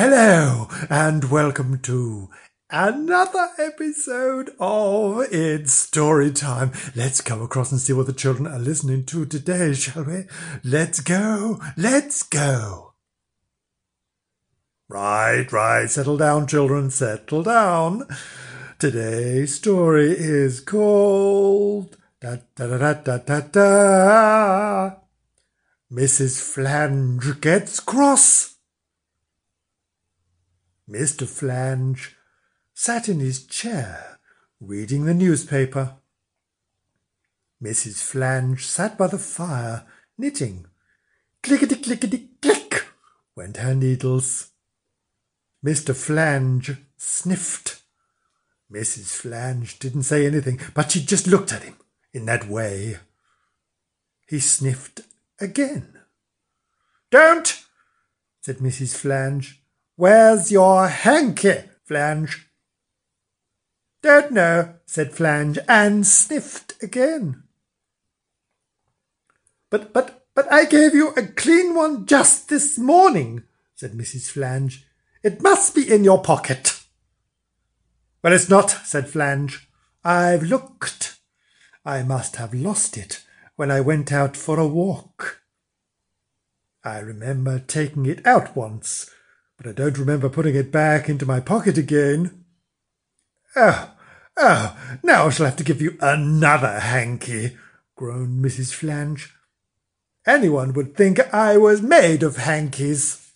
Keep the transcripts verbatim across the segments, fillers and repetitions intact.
Hello and welcome to another episode of It's Storytime. Let's come across and see what the children are listening to today, shall we? Let's go, let's go. Right, right, settle down, children, settle down. Today's story is called da da da da da da. Missus Flange Gets Cross. Mister Flange sat in his chair, reading the newspaper. Missus Flange sat by the fire, knitting. Clickety-clickety-click went her needles. Mister Flange sniffed. Missus Flange didn't say anything, but she just looked at him in that way. He sniffed again. "Don't," said Missus Flange. "Where's your hanky, Flange?" "Don't know," said Flange, and sniffed again. But, but, but I gave you a clean one just this morning," said Missus Flange. "It must be in your pocket." "Well, it's not," said Flange. "I've looked. I must have lost it when I went out for a walk. I remember taking it out once, but I don't remember putting it back into my pocket again. Oh, oh, now I shall have to give you another hanky," groaned Missus Flange. "Anyone would think I was made of hankies."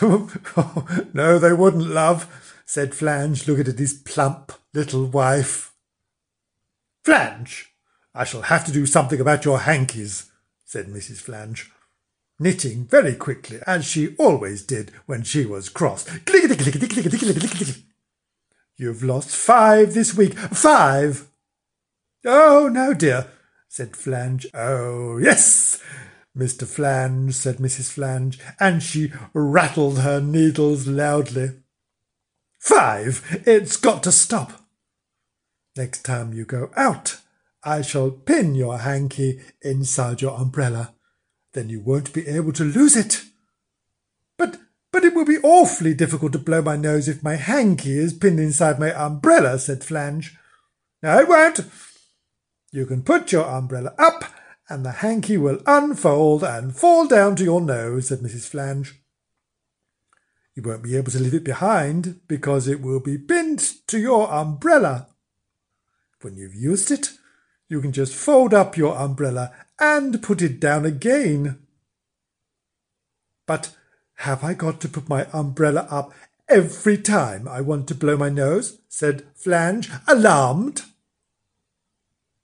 "Oh, no, they wouldn't, love," said Flange, looking at his plump little wife. "Flange, I shall have to do something about your hankies," said Missus Flange, knitting very quickly, as she always did when she was cross. "Clickety, clickety, clickety, clickety, clickety. You've lost five this week. Five!" "Oh, no, dear," said Flange. "Oh, yes, Mister Flange," said Missus Flange, and she rattled her needles loudly. "Five! It's got to stop. Next time you go out, I shall pin your hanky inside your umbrella. Then you won't be able to lose it." But but it will be awfully difficult to blow my nose if my hanky is pinned inside my umbrella," said Flange. "No, it won't. You can put your umbrella up, and the hanky will unfold and fall down to your nose," said Missus Flange. "You won't be able to leave it behind, because it will be pinned to your umbrella. When you've used it, you can just fold up your umbrella and put it down again." "But have I got to put my umbrella up every time I want to blow my nose?" said Flange, alarmed.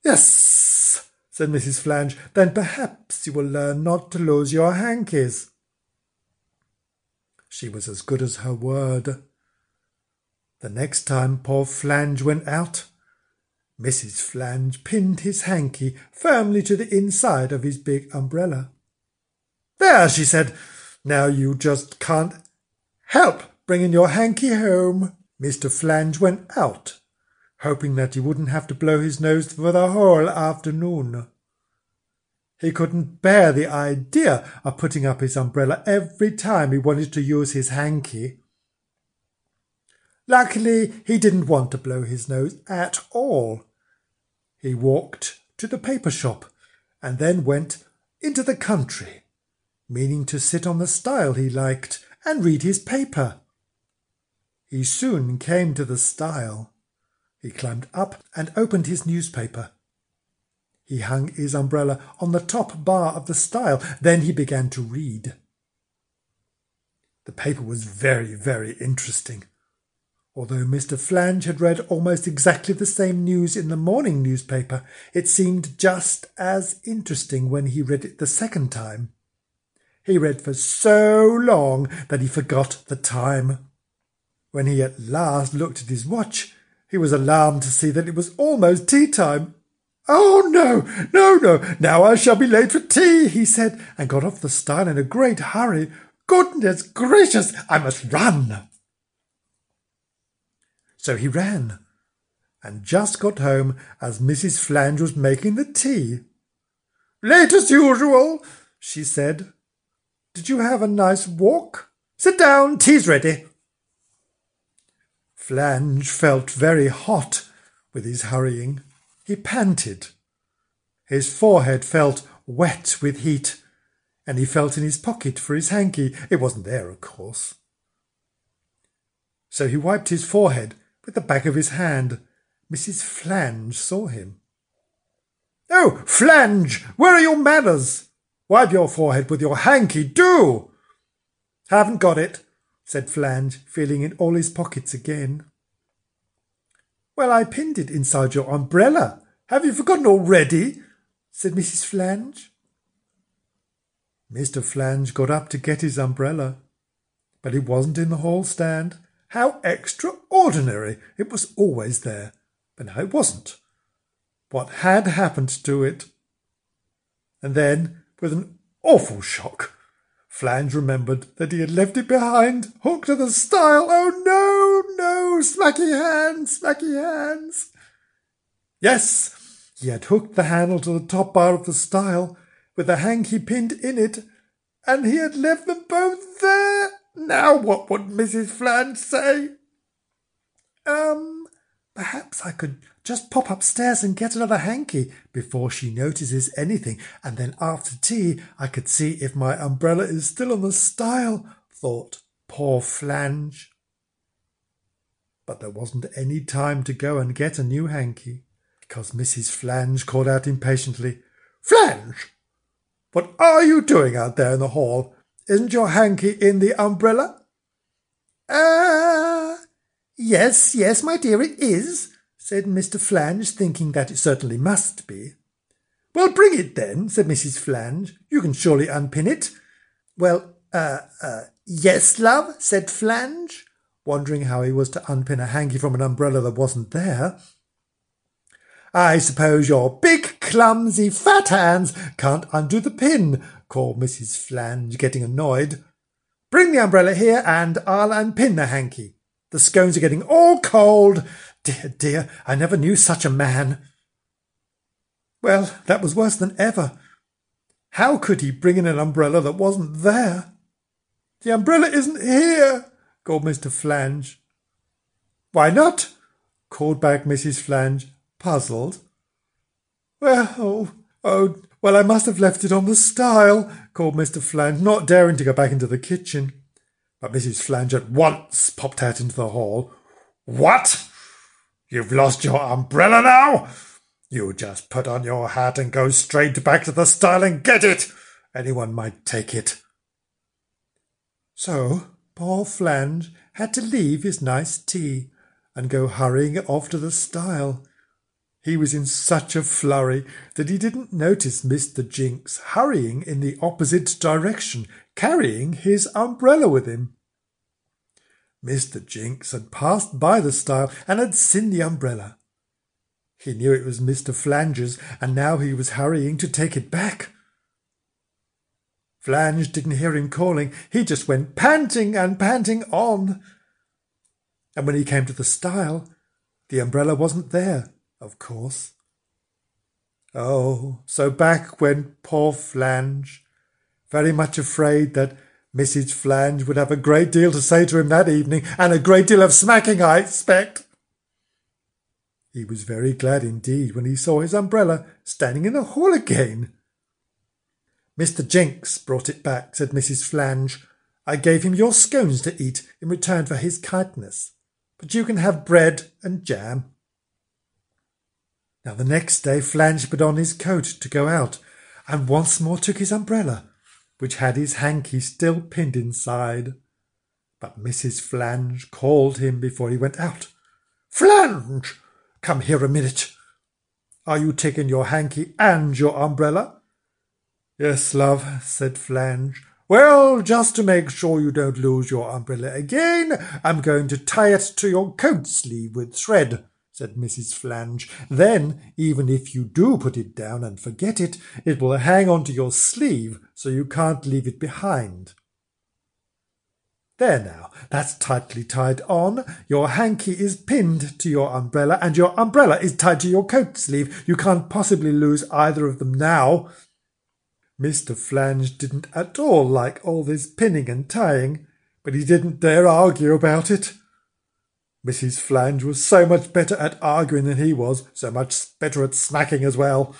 "Yes," said Missus Flange. "Then perhaps you will learn not to lose your hankies." She was as good as her word. The next time poor Flange went out, Missus Flange pinned his hanky firmly to the inside of his big umbrella. "There," she said, "now you just can't help bringing your hanky home." Mister Flange went out, hoping that he wouldn't have to blow his nose for the whole afternoon. He couldn't bear the idea of putting up his umbrella every time he wanted to use his hanky. Luckily, he didn't want to blow his nose at all. He walked to the paper shop and then went into the country, meaning to sit on the stile he liked and read his paper. He soon came to the stile. He climbed up and opened his newspaper. He hung his umbrella on the top bar of the stile. Then he began to read. The paper was very, very interesting. Although Mister Flange had read almost exactly the same news in the morning newspaper, it seemed just as interesting when he read it the second time. He read for so long that he forgot the time. When he at last looked at his watch, he was alarmed to see that it was almost tea time. "Oh, no, no, no, now I shall be late for tea," he said, and got off the stile in a great hurry. "Goodness gracious, I must run!" So he ran, and just got home as Missus Flange was making the tea. "Late as usual," she said. "Did you have a nice walk? Sit down, tea's ready." Flange felt very hot with his hurrying. He panted. His forehead felt wet with heat, and he felt in his pocket for his hanky. It wasn't there, of course. So he wiped his forehead with the back of his hand. Missus Flange saw him. "Oh, Flange, where are your manners? Wipe your forehead with your hanky, do!" "Haven't got it," said Flange, feeling in all his pockets again. "Well, I pinned it inside your umbrella. Have you forgotten already?" said Missus Flange. Mister Flange got up to get his umbrella, but it wasn't in the hall stand. How extraordinary! It was always there, but now it wasn't. What had happened to it? And then, with an awful shock, Flange remembered that he had left it behind, hooked to the stile. "Oh, no, no, smacky hands, smacky hands." Yes, he had hooked the handle to the top bar of the stile, with the hanky pinned in it, and he had left them both there. Now what would Missus Flange say? Um, perhaps I could just pop upstairs and get another hanky before she notices anything, and then after tea I could see if my umbrella is still on the stile, thought poor Flange. But there wasn't any time to go and get a new hanky, because Missus Flange called out impatiently, "Flange, what are you doing out there in the hall? Isn't your hanky in the umbrella?" "Ah, yes, yes, my dear, it is," said Mister Flange, thinking that it certainly must be. "Well, bring it then," said Missus Flange. "You can surely unpin it." "Well, uh, uh, yes, love," said Flange, wondering how he was to unpin a hanky from an umbrella that wasn't there. "I suppose your big, clumsy, fat hands can't undo the pin," called Missus Flange, getting annoyed. "Bring the umbrella here and I'll unpin the hanky. The scones are getting all cold. Dear, dear, I never knew such a man." Well, that was worse than ever. How could he bring in an umbrella that wasn't there? "The umbrella isn't here," called Mister Flange. "Why not?" called back Missus Flange, puzzled. "Well, oh, oh, well, I must have left it on the stile," called Mister Flange, not daring to go back into the kitchen. But Missus Flange at once popped out into the hall. "What? You've lost your umbrella now? You just put on your hat and go straight back to the stile and get it. Anyone might take it." So poor Flange had to leave his nice tea and go hurrying off to the stile. He was in such a flurry that he didn't notice Mister Jinx hurrying in the opposite direction, carrying his umbrella with him. Mister Jinx had passed by the stile and had seen the umbrella. He knew it was Mister Flange's, and now he was hurrying to take it back. Flange didn't hear him calling. He just went panting and panting on. And when he came to the stile, the umbrella wasn't there, of course. Oh, so back went poor Flange, very much afraid that Missus Flange would have a great deal to say to him that evening, and a great deal of smacking, I expect. He was very glad indeed when he saw his umbrella standing in the hall again. "Mister Jinx brought it back," said Missus Flange. "I gave him your scones to eat in return for his kindness, but you can have bread and jam." Now the next day Flange put on his coat to go out, and once more took his umbrella, which had his hanky still pinned inside. But Missus Flange called him before he went out. "Flange, come here a minute. Are you taking your hanky and your umbrella?" "Yes, love," said Flange. "Well, just to make sure you don't lose your umbrella again, I'm going to tie it to your coat sleeve with thread," said Missus Flange. "Then, even if you do put it down and forget it, it will hang on to your sleeve, so you can't leave it behind. There now, that's tightly tied on. Your hanky is pinned to your umbrella, and your umbrella is tied to your coat sleeve. You can't possibly lose either of them now." Mister Flange didn't at all like all this pinning and tying, but he didn't dare argue about it. Missus Flange was so much better at arguing than he was, so much better at smacking as well.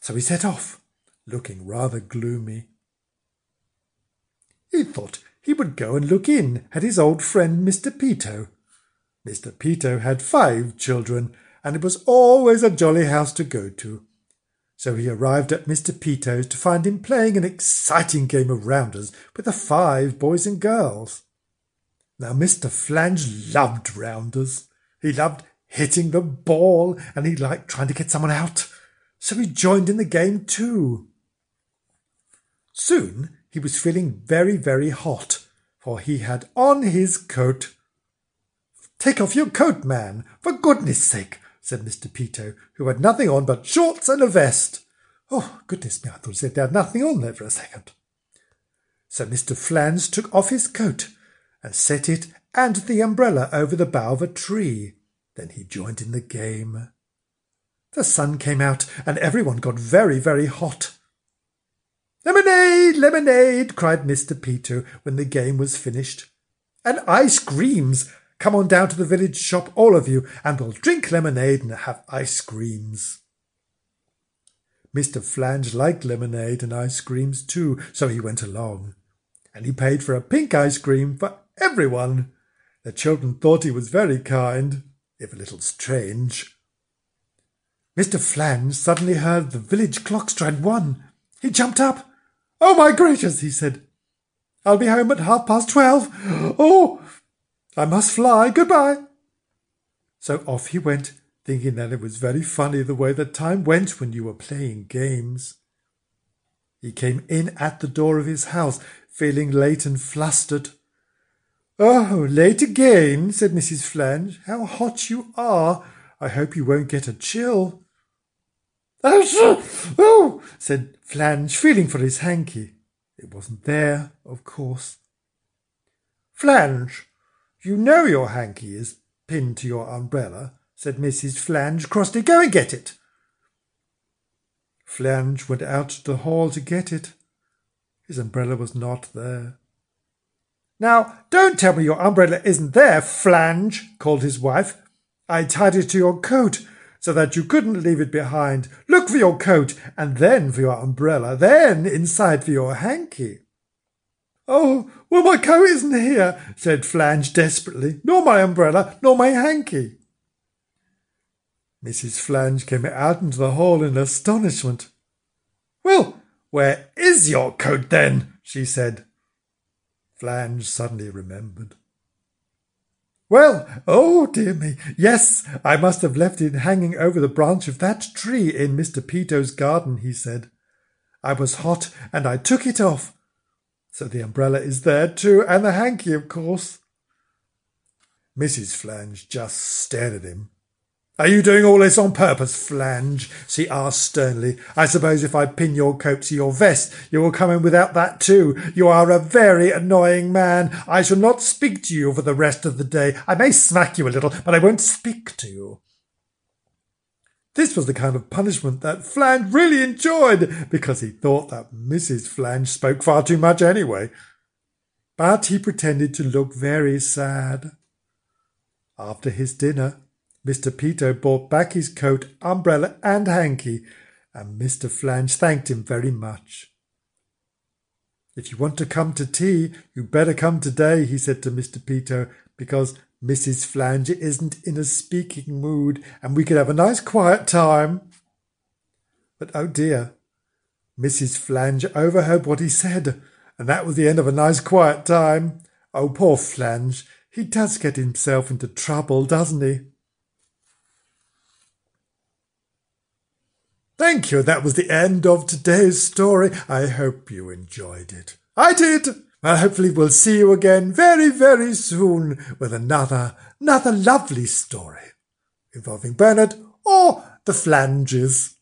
So he set off, looking rather gloomy. He thought he would go and look in at his old friend Mister Peto. Mister Peto had five children, and it was always a jolly house to go to. So he arrived at Mister Peto's to find him playing an exciting game of rounders with the five boys and girls. Now Mister Flange loved rounders. He loved hitting the ball, and he liked trying to get someone out. So he joined in the game too. Soon he was feeling very, very hot, for he had on his coat. "Take off your coat, man, for goodness sake," said Mister Peto, who had nothing on but shorts and a vest. Oh, goodness me, I thought he said they had nothing on there for a second. So Mister Flange took off his coat and set it and the umbrella over the bough of a tree. Then he joined in the game. The sun came out, and everyone got very, very hot. "Lemonade, lemonade," cried Mister Peto when the game was finished. "And ice creams. Come on down to the village shop, all of you, and we'll drink lemonade and have ice creams." Mister Flange liked lemonade and ice creams too, so he went along. And he paid for a pink ice cream for everyone. The children thought he was very kind, if a little strange. Mister Flange suddenly heard the village clock strike one. He jumped up. "Oh, my gracious," he said. "I'll be home at half past twelve. Oh! I must fly. Goodbye." So off he went, thinking that it was very funny the way that time went when you were playing games. He came in at the door of his house, feeling late and flustered. "Oh, late again," said Missus Flange. "How hot you are. I hope you won't get a chill." "Oh," said Flange, feeling for his hanky. It wasn't there, of course. "Flange, you know your hanky is pinned to your umbrella," said Missus Flange crossly. "Go and get it." Flange went out to the hall to get it. His umbrella was not there. "Now, don't tell me your umbrella isn't there, Flange," called his wife. "I tied it to your coat so that you couldn't leave it behind. Look for your coat, and then for your umbrella, then inside for your hanky." "Oh, well, my coat isn't here," said Flange desperately, "nor my umbrella, nor my hanky." Missus Flange came out into the hall in astonishment. "Well, where is your coat then?" she said. Flange suddenly remembered. "Well, oh dear me, yes, I must have left it hanging over the branch of that tree in Mister Peto's garden," he said. "I was hot, and I took it off. So the umbrella is there too, and the hanky, of course." Missus Flange just stared at him. "Are you doing all this on purpose, Flange?" she asked sternly. "I suppose if I pin your coat to your vest, you will come in without that too. You are a very annoying man. I shall not speak to you for the rest of the day. I may smack you a little, but I won't speak to you." This was the kind of punishment that Flange really enjoyed, because he thought that Missus Flange spoke far too much anyway. But he pretended to look very sad. After his dinner, Mister Peto brought back his coat, umbrella and hanky, and Mister Flange thanked him very much. "If you want to come to tea, you better come today," he said to Mister Peto, "because Missus Flange isn't in a speaking mood, and we could have a nice quiet time." But oh dear, Missus Flange overheard what he said, and that was the end of a nice quiet time. Oh, poor Flange, he does get himself into trouble, doesn't he? Thank you, that was the end of today's story. I hope you enjoyed it. I did! Well, hopefully we'll see you again very, very soon with another, another lovely story involving Bernard or the Flanges.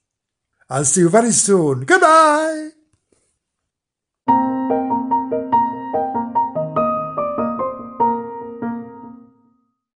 I'll see you very soon. Goodbye!